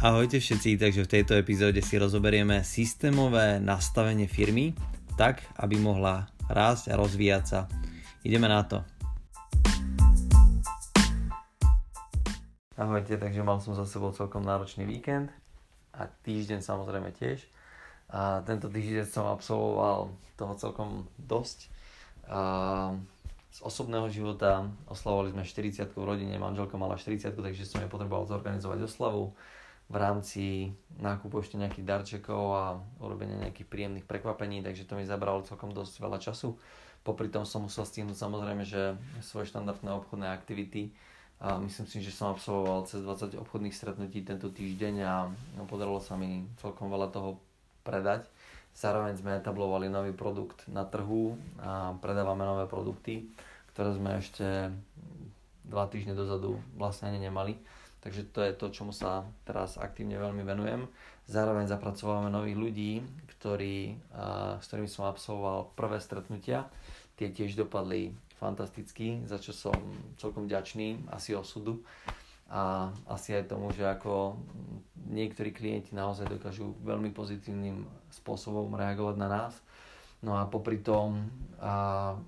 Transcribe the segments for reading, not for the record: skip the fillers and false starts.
Ahojte všetci, takže v tejto epizóde si rozoberieme systémové nastavenie firmy tak, aby mohla rásť a rozvíjať sa. Ideme na to. Ahojte, takže mal som za sebou celkom náročný víkend a týždeň samozrejme tiež. A tento týždeň som absolvoval toho celkom dosť. A z osobného života oslavovali sme 40 v rodine, manželka mala 40, takže som jej potreboval zorganizovať oslavu. V rámci nákupu ešte nejakých darčekov a urobenia nejakých príjemných prekvapení, takže to mi zabralo celkom dosť veľa času. Popri tom som musel stihnúť samozrejme, že svoje štandardné obchodné aktivity. A myslím si, že som absolvoval cez 20 obchodných stretnutí tento týždeň a podarilo sa mi celkom veľa toho predať. Zároveň sme etablovali nový produkt na trhu a predávame nové produkty, ktoré sme ešte 2 týždne dozadu vlastne ani nemali. Takže to je to, čomu sa teraz aktívne veľmi venujem. Zároveň zapracovávame nových ľudí, s ktorými som absolvoval prvé stretnutia. Tie tiež dopadli fantasticky, za čo som celkom vďačný, asi osudu. A asi aj tomu, že ako niektorí klienti naozaj dokážu veľmi pozitívnym spôsobom reagovať na nás. No a popri tom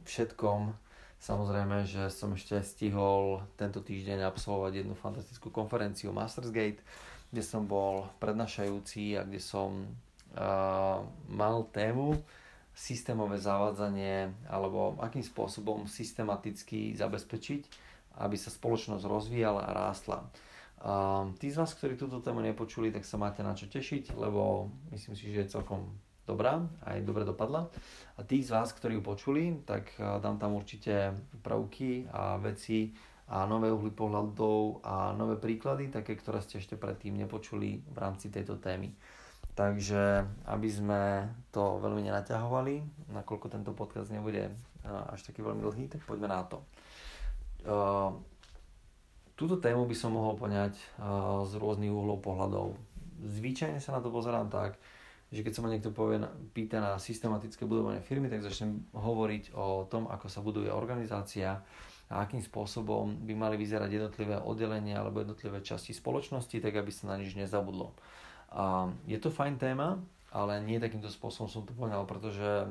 všetkom, samozrejme, že som ešte stihol tento týždeň absolvovať jednu fantastickú konferenciu MastersGate, kde som bol prednášajúci a kde som mal tému systémové zavádzanie alebo akým spôsobom systematicky zabezpečiť, aby sa spoločnosť rozvíjala a rástla. Tí z vás, ktorí túto tému nepočuli, tak sa máte na čo tešiť, lebo myslím si, že je celkom dobrá, aj dobre dopadla. A tí z vás, ktorí ju počuli, tak dám tam určite prvky a veci a nové uhly pohľadov a nové príklady, také, ktoré ste ešte predtým nepočuli v rámci tejto témy. Takže, aby sme to veľmi nenaťahovali, nakoľko tento podcast nebude až taký veľmi dlhý, tak poďme na to. Túto tému by som mohol poňať z rôznych uhlov pohľadov. Zvyčajne sa na to pozerám tak, že keď sa ma niekto pýta na systematické budovanie firmy, tak začnem hovoriť o tom, ako sa buduje organizácia a akým spôsobom by mali vyzerať jednotlivé oddelenia alebo jednotlivé časti spoločnosti, tak aby sa na nič nezabudlo. A je to fajn téma, ale nie takýmto spôsobom som to poňal, pretože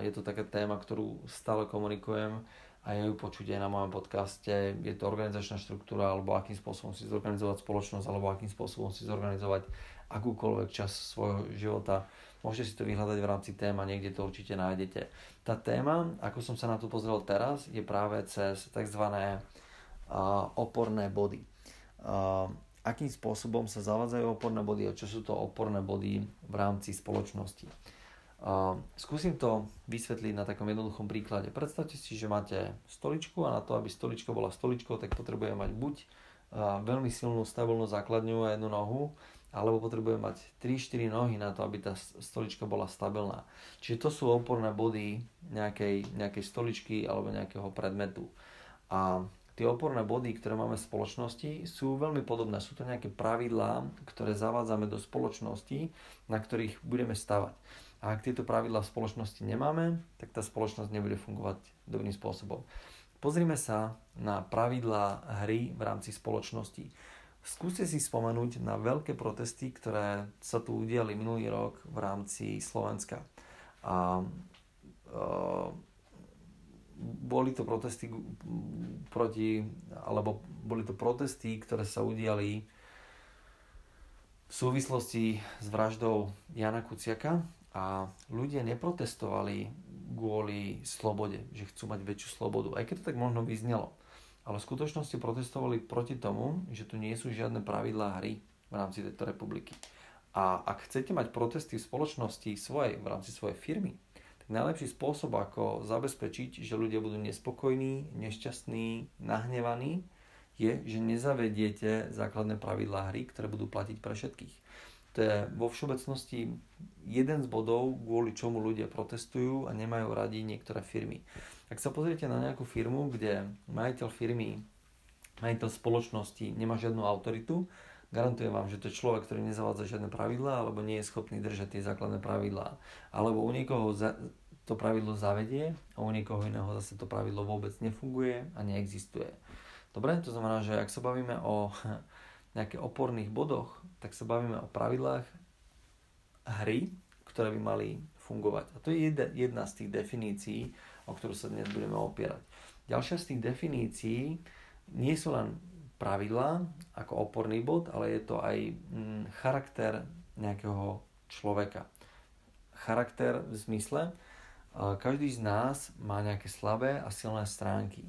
je to taká téma, ktorú stále komunikujem a je ju počuť aj na mojom podcaste. Je to organizačná štruktúra, alebo akým spôsobom si zorganizovať spoločnosť, alebo akým spôsobom si zorganizovať akúkoľvek časť svojho života. Môžete si to vyhľadať v rámci téma, niekde to určite nájdete. Tá téma, ako som sa na to pozrel teraz, je práve cez tzv. Oporné body. Akým spôsobom sa zavádzajú oporné body a čo sú to oporné body v rámci spoločnosti. Skúsim to vysvetliť na takom jednoduchom príklade. Predstavte si, že máte stoličku a na to, aby stolička bola stoličkou, tak potrebuje mať buď veľmi silnú stabilnú základňu a jednu nohu, alebo potrebuje mať 3-4 nohy na to, aby tá stolička bola stabilná. Čiže to sú oporné body nejakej stoličky alebo nejakého predmetu. A tie oporné body, ktoré máme v spoločnosti, sú veľmi podobné. Sú to nejaké pravidlá, ktoré zavádzame do spoločnosti, na ktorých budeme stavať. A ak tieto pravidlá v spoločnosti nemáme, tak tá spoločnosť nebude fungovať dobrým spôsobom. Pozrime sa na pravidlá hry v rámci spoločnosti. Skúste si spomenúť na veľké protesty, ktoré sa tu udiali minulý rok v rámci Slovenska. Boli to protesty ktoré sa udiali v súvislosti s vraždou Jana Kuciaka a ľudia neprotestovali kvôli slobode, že chcú mať väčšiu slobodu, aj keď to tak možno vyznelo. Ale v skutočnosti protestovali proti tomu, že tu nie sú žiadne pravidlá hry v rámci tejto republiky. A ak chcete mať protesty v spoločnosti v rámci svojej firmy, tak najlepší spôsob, ako zabezpečiť, že ľudia budú nespokojní, nešťastní, nahnevaní, je, že nezavediete základné pravidlá hry, ktoré budú platiť pre všetkých. To je vo všeobecnosti jeden z bodov, kvôli čomu ľudia protestujú a nemajú radi niektoré firmy. Ak sa pozriete na nejakú firmu, kde majiteľ spoločnosti nemá žiadnu autoritu, garantujem vám, že to je človek, ktorý nezavádza žiadne pravidlá alebo nie je schopný držať tie základné pravidlá. Alebo u niekoho to pravidlo zavedie a u niekoho iného zase to pravidlo vôbec nefunguje a neexistuje. Dobre, to znamená, že ak sa bavíme o nejakých oporných bodoch, tak sa bavíme o pravidlách hry, ktoré by mali fungovať. A to je jedna z tých definícií, o ktorú sa dnes budeme opierať. Ďalšia z tých definícií nie sú len pravidlá ako oporný bod, ale je to aj charakter nejakého človeka. Charakter v zmysle, každý z nás má nejaké slabé a silné stránky.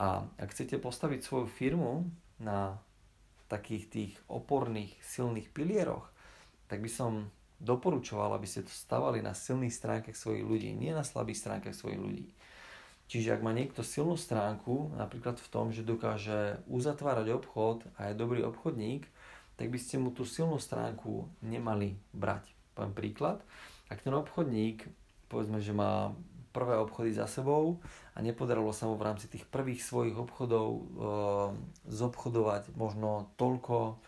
A ak chcete postaviť svoju firmu na takých tých oporných silných pilieroch, tak by som doporučoval, aby ste to stavali na silných stránkach svojich ľudí, nie na slabých stránkach svojich ľudí. Čiže ak má niekto silnú stránku, napríklad v tom, že dokáže uzatvárať obchod a je dobrý obchodník, tak by ste mu tú silnú stránku nemali brať. Poviem príklad, ak ten obchodník, povedzme, že má prvé obchody za sebou a nepodarilo sa mu v rámci tých prvých svojich obchodov zobchodovať možno toľko,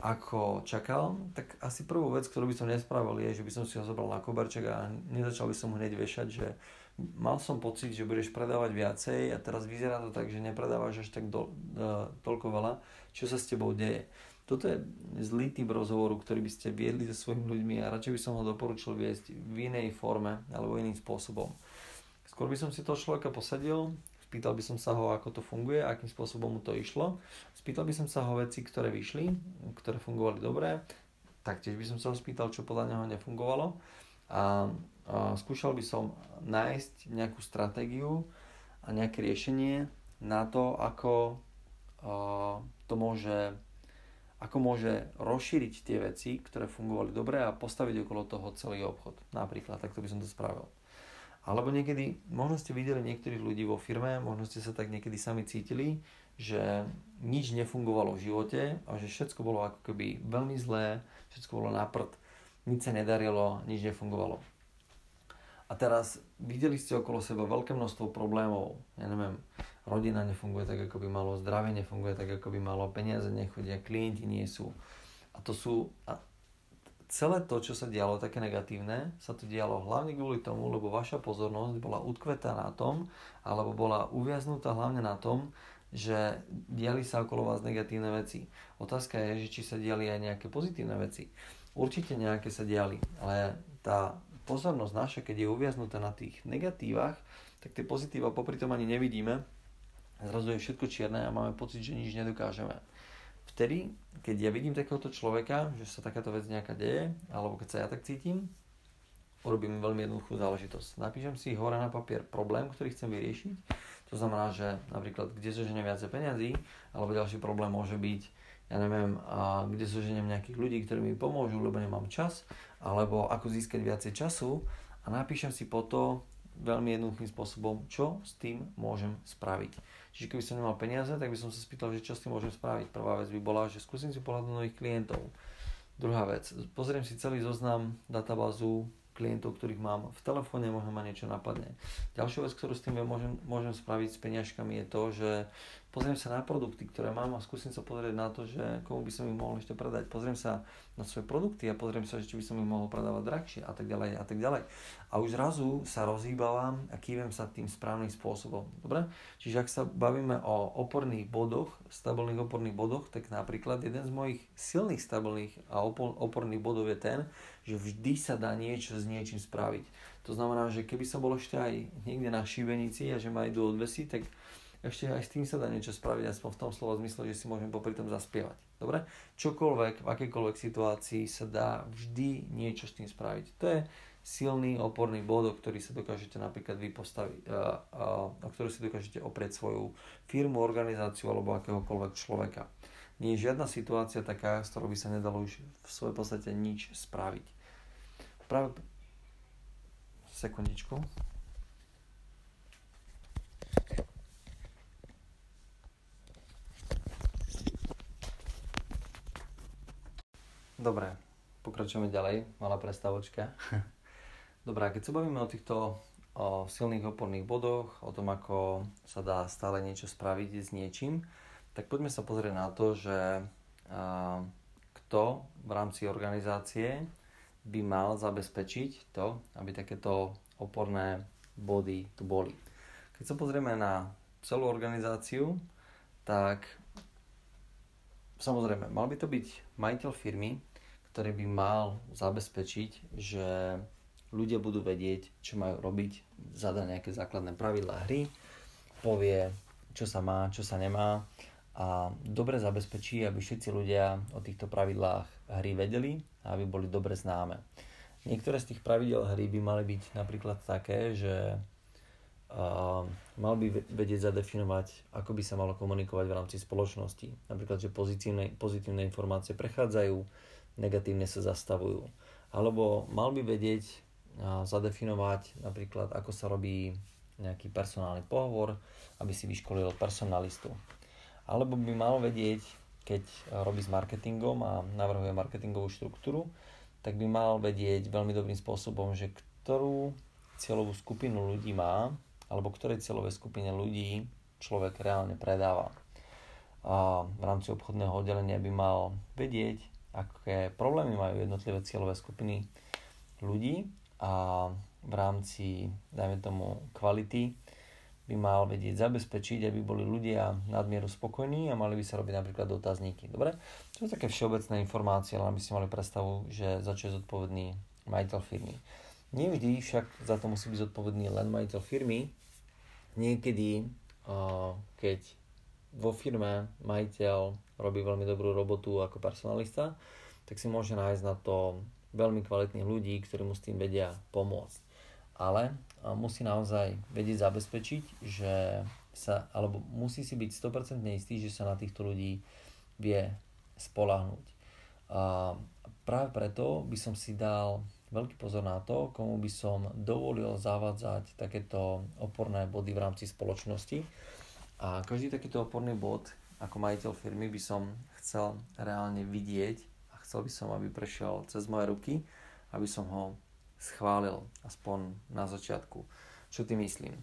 ako čakal, tak asi prvú vec, ktorú by som nespravil, je, že by som si ho zobral na koberček a nezačal by som hneď vešať, že mal som pocit, že budeš predávať viacej a teraz vyzerá to tak, že nepredávaš až tak toľko veľa, čo sa s tebou deje. Toto je zlý typ rozhovoru, ktorý by ste viedli so svojimi ľuďmi a radšej by som ho doporučil viesť v inej forme alebo iným spôsobom. Skôr by som si toho človeka posadil, spýtal by som sa ho, ako to funguje, akým spôsobom mu to išlo, spýtal by som sa ho veci, ktoré vyšli, ktoré fungovali dobre, taktiež by som sa ho spýtal, čo podľa neho nefungovalo a skúšal by som nájsť nejakú stratégiu a nejaké riešenie na to, ako to môže... ako môže rozšíriť tie veci, ktoré fungovali dobre a postaviť okolo toho celý obchod. Napríklad, takto by som to spravil. Alebo niekedy, možno ste videli niektorých ľudí vo firme, možno ste sa tak niekedy sami cítili, že nič nefungovalo v živote a že všetko bolo ako keby veľmi zlé, všetko bolo na prd, nič sa nedarilo, nič nefungovalo. A teraz videli ste okolo seba veľké množstvo problémov. Ja neviem, rodina nefunguje tak, ako by malo, zdravie nefunguje tak, ako by malo, peniaze nechodia, klienti nie sú. A celé to, čo sa dialo, také negatívne, sa to dialo hlavne kvôli tomu, lebo vaša pozornosť bola utkvetá na tom, alebo bola uviaznutá hlavne na tom, že diali sa okolo vás negatívne veci. Otázka je, že či sa diali aj nejaké pozitívne veci. Určite nejaké sa diali, ale tá pozornosť naša, keď je uviaznutá na tých negatívach, tak tie pozitíva popri tom ani nevidíme. Zrazu je všetko čierne a máme pocit, že nič nedokážeme. Vtedy, keď ja vidím takéhoto človeka, že sa takáto vec nejaká deje, alebo keď sa ja tak cítim, urobím veľmi jednoduchú záležitosť. Napíšem si hore na papier problém, ktorý chcem vyriešiť. To znamená, že napríklad, kde zoženiem viacej peňazí, alebo ďalší problém môže byť, ja neviem, a kde zoženiem nejakých ľudí, ktorí mi pomôžu, lebo nemám čas, alebo ako získať viacej času a napíšem si po to veľmi jednoduchým spôsobom, čo s tým môžem spraviť. Čiže keby som nemal peniaze, tak by som sa spýtal, že čo s tým môžem spraviť. Prvá vec by bola, že skúsim si pohľadnúť nových klientov. Druhá vec, pozriem si celý zoznam databázu klientov, ktorých mám v telefóne, možno ma niečo napadne. Ďalšia vec, ktorú s tým môžem spraviť s peniažkami, je to, že pozriem sa na produkty, ktoré mám a skúsim sa pozrieť na to, že komu by som ich mohol ešte predať. Pozriem sa na svoje produkty a pozriem sa, že či by som ich mohol predávať drahšie a tak ďalej a tak ďalej. A už zrazu sa rozhýbávam a kývem sa tým správnym spôsobom. Dobre? Čiže ak sa bavíme o oporných bodoch, stabilných oporných bodoch, tak napríklad jeden z mojich silných stabilných a oporných bodov je ten, že vždy sa dá niečo s niečím spraviť. To znamená, že keby som bol ešte aj niekde na šibenici a že ma idú odvesiť, tak ešte aj s tým sa dá niečo spraviť, aspoň v tom slova zmysle, že si môžem popri tom zaspievať. Dobre? Čokoľvek, v akejkoľvek situácii sa dá vždy niečo s tým spraviť. To je silný oporný bod, o ktorý sa dokážete napríklad vy postaviť, o ktorý si dokážete oprieť svoju firmu, organizáciu alebo akéhokoľvek človeka. Nie je žiadna situácia taká, s ktorou by sa nedalo už v svojej podstate nič spraviť. Práve... Sekundičku... Dobre, pokračujeme ďalej, malá prestávočka. Dobre, keď sa bavíme o týchto silných oporných bodoch, o tom, ako sa dá stále niečo spraviť s niečím, tak poďme sa pozrieť na to, že kto v rámci organizácie by mal zabezpečiť to, aby takéto oporné body tu boli. Keď sa pozrieme na celú organizáciu, tak Samozrejme, mal by to byť majiteľ firmy, ktorý by mal zabezpečiť, že ľudia budú vedieť, čo majú robiť, zadá nejaké základné pravidlá hry, povie, čo sa má, čo sa nemá a dobre zabezpečí, aby všetci ľudia o týchto pravidlách hry vedeli a aby boli dobre známe. Niektoré z tých pravidel hry by mali byť napríklad také, že mal by vedieť zadefinovať, ako by sa malo komunikovať v rámci spoločnosti. Napríklad, že pozitívne informácie prechádzajú, negatívne sa zastavujú. Alebo mal by vedieť zadefinovať napríklad, ako sa robí nejaký personálny pohovor, aby si vyškolil personalistu. Alebo by mal vedieť, keď robí s marketingom a navrhuje marketingovú štruktúru, tak by mal vedieť veľmi dobrým spôsobom, že ktorú cieľovú skupinu ľudí má, alebo ktorej cieľovej skupine ľudí človek reálne predáva. A v rámci obchodného oddelenia by mal vedieť, aké problémy majú jednotlivé cieľové skupiny ľudí a v rámci, dajme tomu, kvality by mal vedieť zabezpečiť, aby boli ľudia nadmieru spokojní a mali by sa robiť napríklad dotazníky. Dobre? To sú také všeobecné informácie, len aby ste mali predstavu, že za čo je zodpovedný majiteľ firmy. Nevždy však za to musí byť zodpovedný len majiteľ firmy. Niekedy, keď vo firme majiteľ robí veľmi dobrú robotu ako personalista, tak si môže nájsť na to veľmi kvalitných ľudí, ktorí mu s tým vedia pomôcť. Ale musí naozaj vedieť zabezpečiť, že sa, alebo musí si byť 100% istý, že sa na týchto ľudí vie spoľahnúť. A práve preto by som si dal veľký pozor na to, komu by som dovolil zavádzať takéto oporné body v rámci spoločnosti. A každý takýto oporný bod ako majiteľ firmy by som chcel reálne vidieť a chcel by som, aby prešiel cez moje ruky, aby som ho schválil, aspoň na začiatku. Čo ty myslím?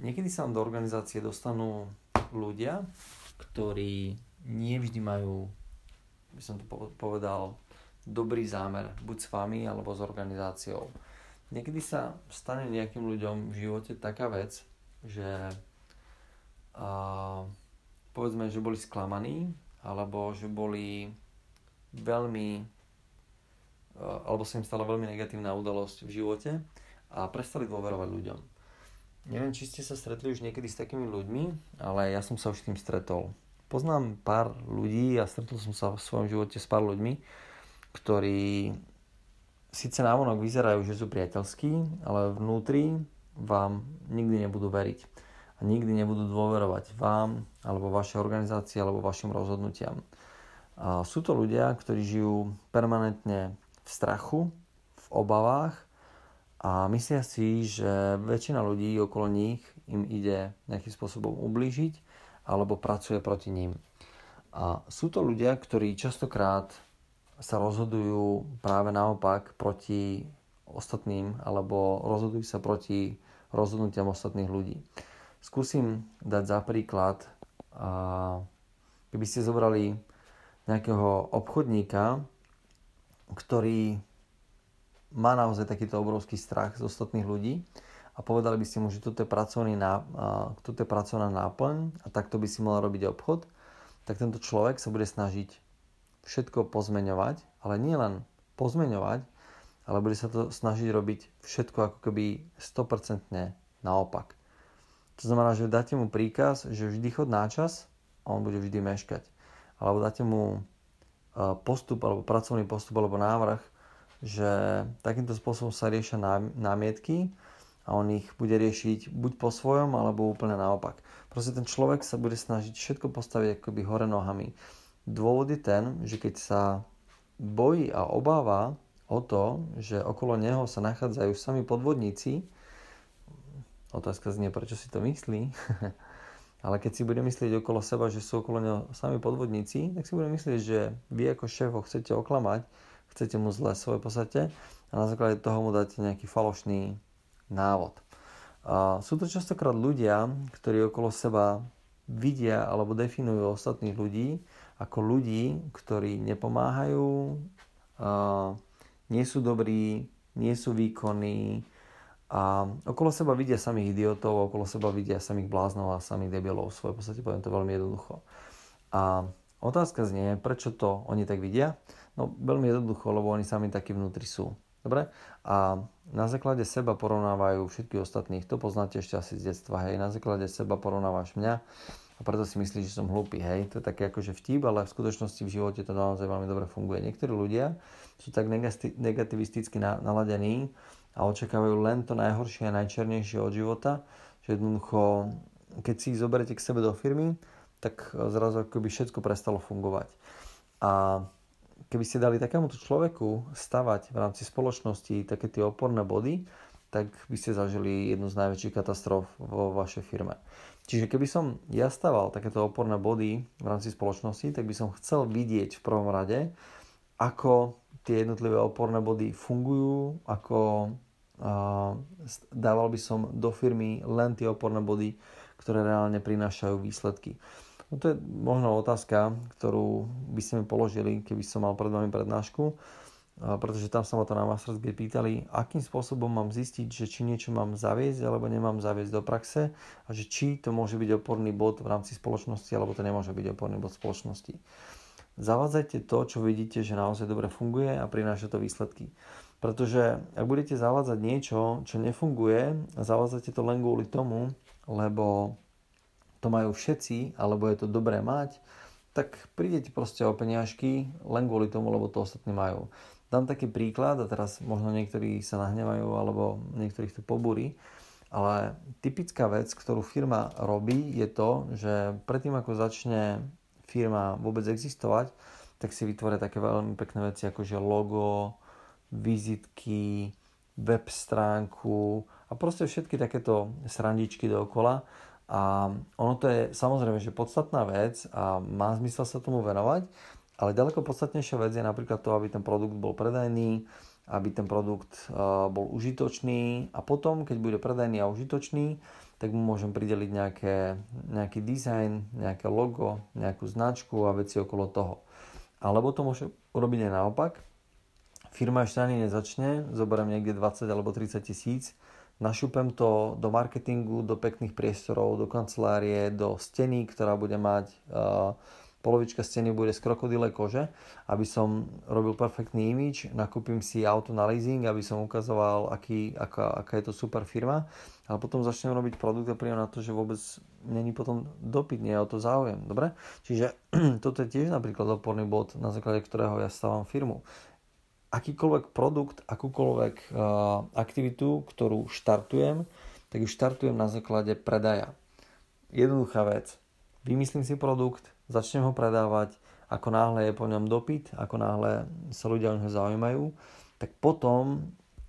Niekedy sa do organizácie dostanú ľudia, ktorí nie vždy majú, by som to povedal, dobrý zámer, buď s vami, alebo s organizáciou. Niekedy sa stane nejakým ľuďom v živote taká vec, že povedzme, že boli sklamaní, alebo že boli veľmi, alebo sa im stala veľmi negatívna udalosť v živote a prestali dôverovať ľuďom. Neviem, či ste sa stretli už niekedy s takými ľuďmi, ale ja som sa už s tým stretol. Poznám pár ľudí a stretol som sa v svojom živote s pár ľuďmi, ktorí síce návonok vyzerajú, že sú priateľskí, ale vnútri vám nikdy nebudú veriť a nikdy nebudú dôverovať vám alebo vašej organizácii alebo vašim rozhodnutiam. A sú to ľudia, ktorí žijú permanentne v strachu, v obavách a myslia si, že väčšina ľudí okolo nich im ide nejakým spôsobom ublížiť alebo pracuje proti ním. A sú to ľudia, ktorí častokrát sa rozhodujú práve naopak proti ostatným alebo rozhodujú sa proti rozhodnutiam ostatných ľudí. Skúsim dať za príklad, keby ste zobrali nejakého obchodníka, ktorý má naozaj takýto obrovský strach z ostatných ľudí a povedali by ste mu, že toto je pracovná náplň a takto by si mal robiť obchod, tak tento človek sa bude snažiť všetko pozmeňovať, ale nie len pozmeňovať, ale bude sa to snažiť robiť všetko ako keby 100% naopak. To znamená, že dáte mu príkaz, že vždy chod na čas a on bude vždy meškať. Alebo dáte mu postup, alebo pracovný postup, alebo návrh, že takýmto spôsobom sa riešia námietky a on ich bude riešiť buď po svojom, alebo úplne naopak. Proste ten človek sa bude snažiť všetko postaviť ako keby hore nohami. Dôvod je ten, že keď sa bojí a obáva o to, že okolo neho sa nachádzajú sami podvodníci, otázka znie, prečo si to myslí, ale keď si bude myslieť okolo seba, že sú okolo neho sami podvodníci, tak si bude myslieť, že vy ako šéf ho chcete oklamať, chcete mu zle svoje podstate a na základe toho mu dáte nejaký falošný návod. A sú to častokrát ľudia, ktorí okolo seba vidia alebo definujú ostatných ľudí ako ľudí, ktorí nepomáhajú, nie sú dobrí, nie sú výkonní a okolo seba vidia samých idiotov, okolo seba vidia samých bláznov a samých debilov. V svojej podstate poviem to veľmi jednoducho. A A otázka znie, prečo to oni tak vidia? No veľmi jednoducho, lebo oni sami takí vnútri sú. Dobre? A na základe seba porovnávajú všetkých ostatných. To poznáte ešte asi z detstva, hej. Na základe seba porovnávaš mňa a preto si myslíš, že som hlúpy, hej. To je také akože vtip, ale v skutočnosti v živote to naozaj veľmi dobre funguje. Niektorí ľudia sú tak negativisticky naladení a očakávajú len to najhoršie a najčernejšie od života, že jednoducho, keď si ich zoberete k sebe do firmy, tak zrazu akoby všetko prestalo fungovať. A keby ste dali takémuto človeku stavať v rámci spoločnosti také tie oporné body, tak by ste zažili jednu z najväčších katastrof vo vašej firme. Čiže keby som ja staval takéto oporné body v rámci spoločnosti, tak by som chcel vidieť v prvom rade, ako tie jednotlivé oporné body fungujú, ako dával by som do firmy len tie oporné body, ktoré reálne prinášajú výsledky. No to je možno otázka, ktorú by ste mi položili, keby som mal pred vami prednášku, pretože tam sa ma to na MastersGate pýtali, akým spôsobom mám zistiť, že či niečo mám zaviesť alebo nemám zaviesť do praxe a že či to môže byť oporný bod v rámci spoločnosti alebo to nemôže byť oporný bod spoločnosti. Zavádzajte to, čo vidíte, že naozaj dobre funguje a prináša to výsledky. Pretože ak budete zavádzať niečo, čo nefunguje, zavádzate to len kvôli tomu, lebo to majú všetci, alebo je to dobré mať, tak prídete proste o peniažky len kvôli tomu, lebo to ostatní majú. Dám taký príklad, a teraz možno niektorí sa nahnevajú, alebo niektorých to pobúri, ale typická vec, ktorú firma robí, je to, že predtým, ako začne firma vôbec existovať, tak si vytvoria také veľmi pekné veci, ako že logo, vizitky, web stránku a proste všetky takéto srandičky dookola. A ono to je samozrejme, že podstatná vec a má zmysel sa tomu venovať, ale ďaleko podstatnejšia vec je napríklad to, aby ten produkt bol predajný, aby ten produkt bol užitočný a potom, keď bude predajný a užitočný, tak mu môžem prideliť nejaký dizajn, nejaké logo, nejakú značku a veci okolo toho. Alebo to môžem urobiť aj naopak. Firma ešte ani nezačne, zoberiem niekde 20 alebo 30 000, našupem to do marketingu, do pekných priestorov, do kancelárie, do steny, ktorá bude mať, polovička steny bude z krokodílej kože, aby som robil perfektný image, nakúpim si auto na leasing, aby som ukazoval, aká je to super firma, ale potom začnem robiť produkt a príjem na to, že vôbec není potom dopyt, nie je o to záujem, dobre? Čiže toto je tiež napríklad oporný bod, na základe ktorého ja stávam firmu. Akýkoľvek produkt, akúkoľvek aktivitu, ktorú štartujem, tak ju štartujem na základe predaja. Jednoduchá vec. Vymyslím si produkt, začnem ho predávať, ako náhle je po ňom dopyt, ako náhle sa ľudia o ňoho zaujímajú, tak potom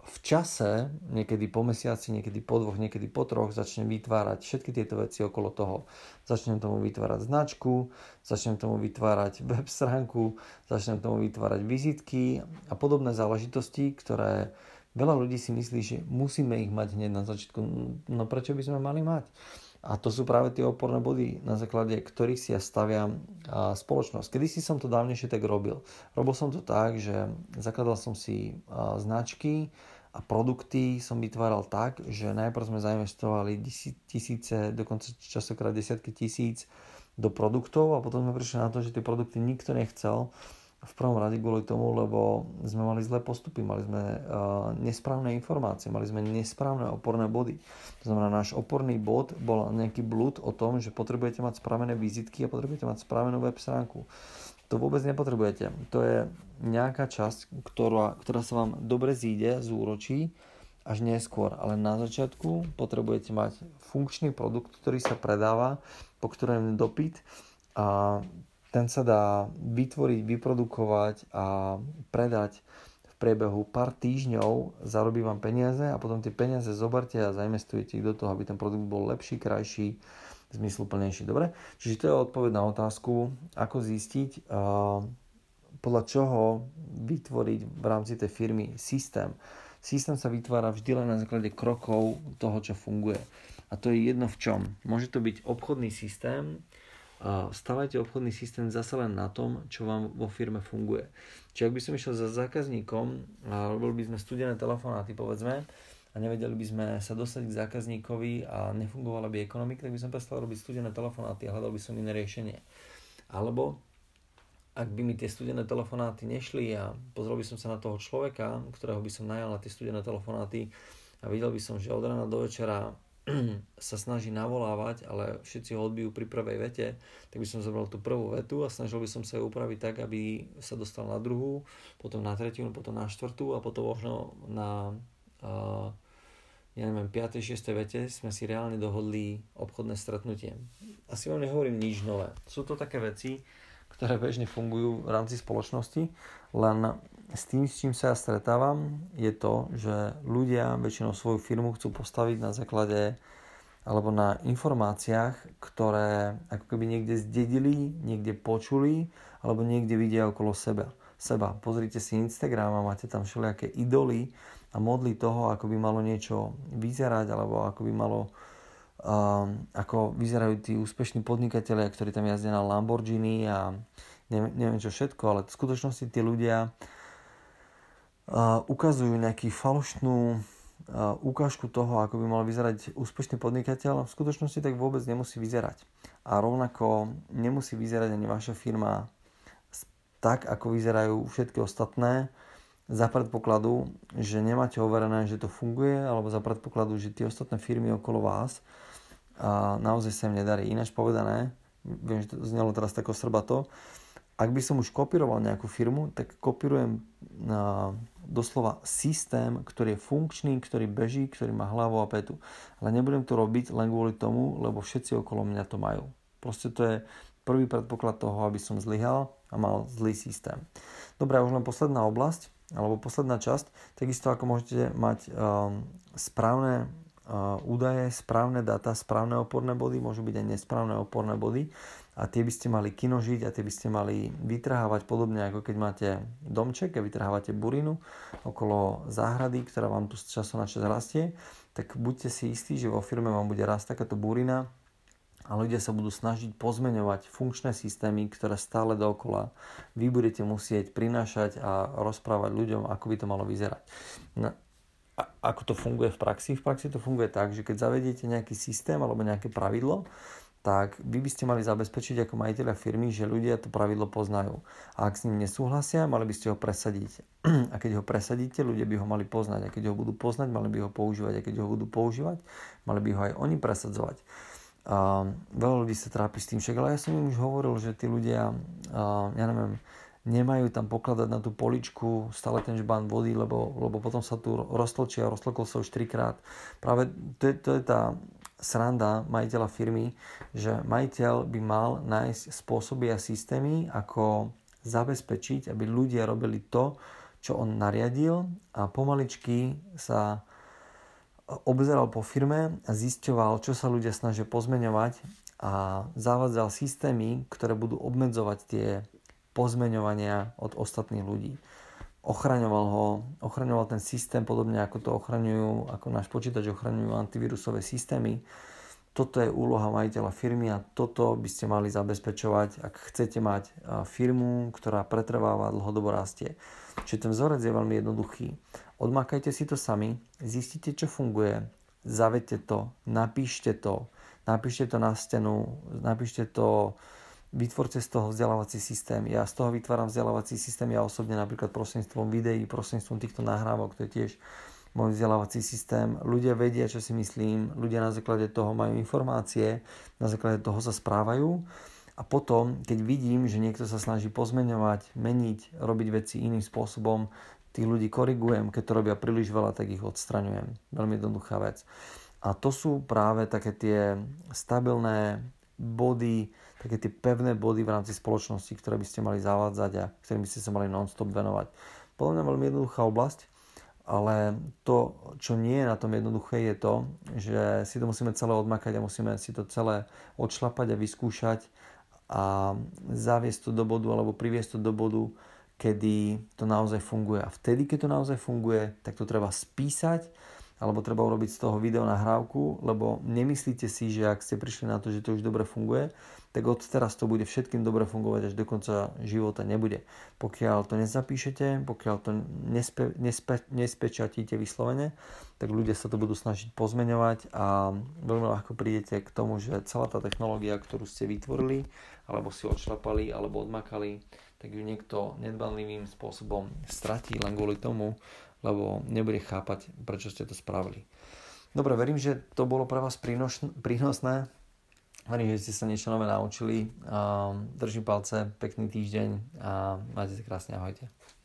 v čase, niekedy po mesiaci, niekedy po 2, niekedy po 3, začnem vytvárať všetky tieto veci okolo toho. Začnem tomu vytvárať značku, začnem tomu vytvárať web stránku, začnem tomu vytvárať vizitky a podobné záležitosti, ktoré veľa ľudí si myslí, že musíme ich mať hneď na začiatku. No prečo by sme mali mať? A to sú práve tie oporné body, na základe ktorých si ja staviam spoločnosť. Kedysi som to dávnejšie tak robil. Robil som to tak, že zakladal som si značky a produkty som vytváral tak, že najprv sme zainvestovali tisíce, dokonca častokrát 10 000 do produktov a potom sme prišli na to, že tie produkty nikto nechcel. V prvom rade kvôli tomu, lebo sme mali zlé postupy, mali sme nesprávne informácie, mali sme nesprávne oporné body. To znamená, náš oporný bod bol nejaký blúd o tom, že potrebujete mať spravené vizitky a potrebujete mať spravenú web stránku. To vôbec nepotrebujete. To je nejaká časť, ktorá sa vám dobre zíde, zúročí až neskôr. Ale na začiatku potrebujete mať funkčný produkt, ktorý sa predáva, po ktorom je dopyt a ten sa dá vytvoriť, vyprodukovať a predať v priebehu pár týždňov, zarobí vám peniaze a potom tie peniaze zoberte a zainvestujete ich do toho, aby ten produkt bol lepší, krajší, zmysluplnejší. Dobre? Čiže to je odpoveď na otázku, ako zistiť, podľa čoho vytvoriť v rámci tej firmy systém. Systém sa vytvára vždy len na základe krokov toho, čo funguje. A to je jedno v čom. Môže to byť obchodný systém. Stavajte obchodný systém zase len na tom, čo vám vo firme funguje. Čiže ak by som išiel za zákazníkom a robili by sme studené telefonáty, povedzme, a nevedeli by sme sa dostať k zákazníkovi a nefungovala by ekonomika, tak by som prestal robiť studené telefonáty a hľadal by som iné riešenie. A Alebo ak by mi tie studené telefonáty nešli a pozrel by som sa na toho človeka, ktorého by som najal na tie studené telefonáty a videl by som, že od rána do večera sa snaží navolávať, ale všetci ho odbijú pri prvej vete, tak by som zobral tú prvú vetu a snažil by som sa ju upraviť tak, aby sa dostal na druhú, potom na tretiu, potom na štvrtú a potom možno na 5. 6. vete sme si reálne dohodli obchodné stretnutie. Asi vám nehovorím nič nové. Sú to také veci, ktoré bežne fungujú v rámci spoločnosti, len s tým, s čím sa ja stretávam, je to, že ľudia väčšinou svoju firmu chcú postaviť na základe alebo na informáciách, ktoré ako keby niekde zdedili, niekde počuli alebo niekde vidia okolo seba. Pozrite si Instagram a máte tam všelijaké idoly a modly toho, ako by malo niečo vyzerať alebo ako by malo ako vyzerajú tí úspešní podnikatelia, ktorí tam jazdia na Lamborghini a neviem čo všetko, ale v skutočnosti tí ľudia ukazujú nejakú falošnú ukážku toho, ako by mal vyzerať úspešný podnikateľ, a v skutočnosti tak vôbec nemusí vyzerať. A rovnako nemusí vyzerať ani vaša firma tak, ako vyzerajú všetky ostatné, za predpokladu, že nemáte overené, že to funguje, alebo za predpokladu, že tie ostatné firmy okolo vás a naozaj sa im nedarí. Ináč povedané, viem, že to znelo teraz tako srbato, ak by som už kopíroval nejakú firmu, tak kopírujem doslova systém, ktorý je funkčný, ktorý beží, ktorý má hlavu a petu. Ale nebudem to robiť len kvôli tomu, lebo všetci okolo mňa to majú. Proste to je prvý predpoklad toho, aby som zlyhal a mal zlý systém. Dobre, už len posledná oblasť, alebo posledná časť, takisto ako môžete mať správne údaje, správne dáta, správne oporné body, môžu byť aj nesprávne oporné body a tie by ste mali kinožiť a tie by ste mali vytrhávať podobne ako keď máte domček a vytrhávate burinu okolo záhrady, ktorá vám tu z času na čas rastie, tak buďte si istí, že vo firme vám bude rásť takáto burina a ľudia sa budú snažiť pozmeňovať funkčné systémy, ktoré stále dookola vy budete musieť prinášať a rozprávať ľuďom, ako by to malo vyzerať. Ako to funguje v praxi? V praxi to funguje tak, že keď zavediete nejaký systém alebo nejaké pravidlo, tak vy by ste mali zabezpečiť ako majiteľa firmy, že ľudia to pravidlo poznajú. A ak s ním nesúhlasia, mali by ste ho presadiť. A keď ho presadíte, ľudia by ho mali poznať. A keď ho budú poznať, mali by ho používať. A keď ho budú používať, mali by ho aj oni presadzovať. A veľa ľudí sa trápi s tým, však, ale ja som im už hovoril, že tí ľudia nemajú tam pokladať na tú poličku stále ten žbán vody, lebo potom sa tu roztlčia, roztlkol sa už 3-krát. Práve to je tá sranda majiteľa firmy, že majiteľ by mal nájsť spôsoby a systémy, ako zabezpečiť, aby ľudia robili to, čo on nariadil, a pomaličky sa obzeral po firme a zisťoval, čo sa ľudia snažia pozmeňovať, a zavádzal systémy, ktoré budú obmedzovať tie pozmeňovania od ostatných ľudí. Ochraňoval ten systém podobne, ako to ochraňujú, ako náš počítač ochraňujú antivírusové systémy. Toto je úloha majiteľa firmy a toto by ste mali zabezpečovať, ak chcete mať firmu, ktorá pretrváva, dlhodobo rastie. Čiže ten vzorec je veľmi jednoduchý. Odmakajte si to sami, zistite, čo funguje, zavedte to, napíšte to na stenu, vytvorte z toho vzdelávací systém. Ja z toho vytváram vzdelávací systém, ja osobne napríklad prostredníctvom videí, prostredníctvom týchto nahrávok, to je tiež môj vzdelávací systém. Ľudia vedia, čo si myslím, ľudia na základe toho majú informácie, na základe toho sa správajú, a potom, keď vidím, že niekto sa snaží pozmeňovať, meniť, robiť veci iným spôsobom, tých ľudí korigujem, keď to robia príliš veľa, tak ich odstraňujem. Veľmi jednoduchá vec. A to sú práve také tie stabilné body, také tie pevné body v rámci spoločnosti, ktoré by ste mali zavádzať a ktorým by ste sa mali non-stop venovať. Podľa mňa veľmi jednoduchá oblasť, ale to, čo nie je na tom jednoduché, je to, že si to musíme celé odmakať a musíme si to celé odšlapať a vyskúšať a zaviesť to do bodu alebo priviesť to do bodu, kedy to naozaj funguje. A vtedy, keď to naozaj funguje, tak to treba spísať a alebo treba urobiť z toho video nahrávku, lebo nemyslíte si, že ak ste prišli na to, že to už dobre funguje, tak od teraz to bude všetkým dobre fungovať, až do konca života nebude. Pokiaľ to nezapíšete, pokiaľ to nespečatíte vyslovene, tak ľudia sa to budú snažiť pozmeňovať a veľmi ľahko prídete k tomu, že celá tá technológia, ktorú ste vytvorili, alebo si odšlapali, alebo odmakali, tak ju niekto nedbanlivým spôsobom stratí len kvôli tomu, lebo nebude chápať, prečo ste to spravili. Dobre, verím, že to bolo pre vás prínosné. Verím, že ste sa niečo nové naučili. Držím palce, pekný týždeň a majte sa krásne, ahojte.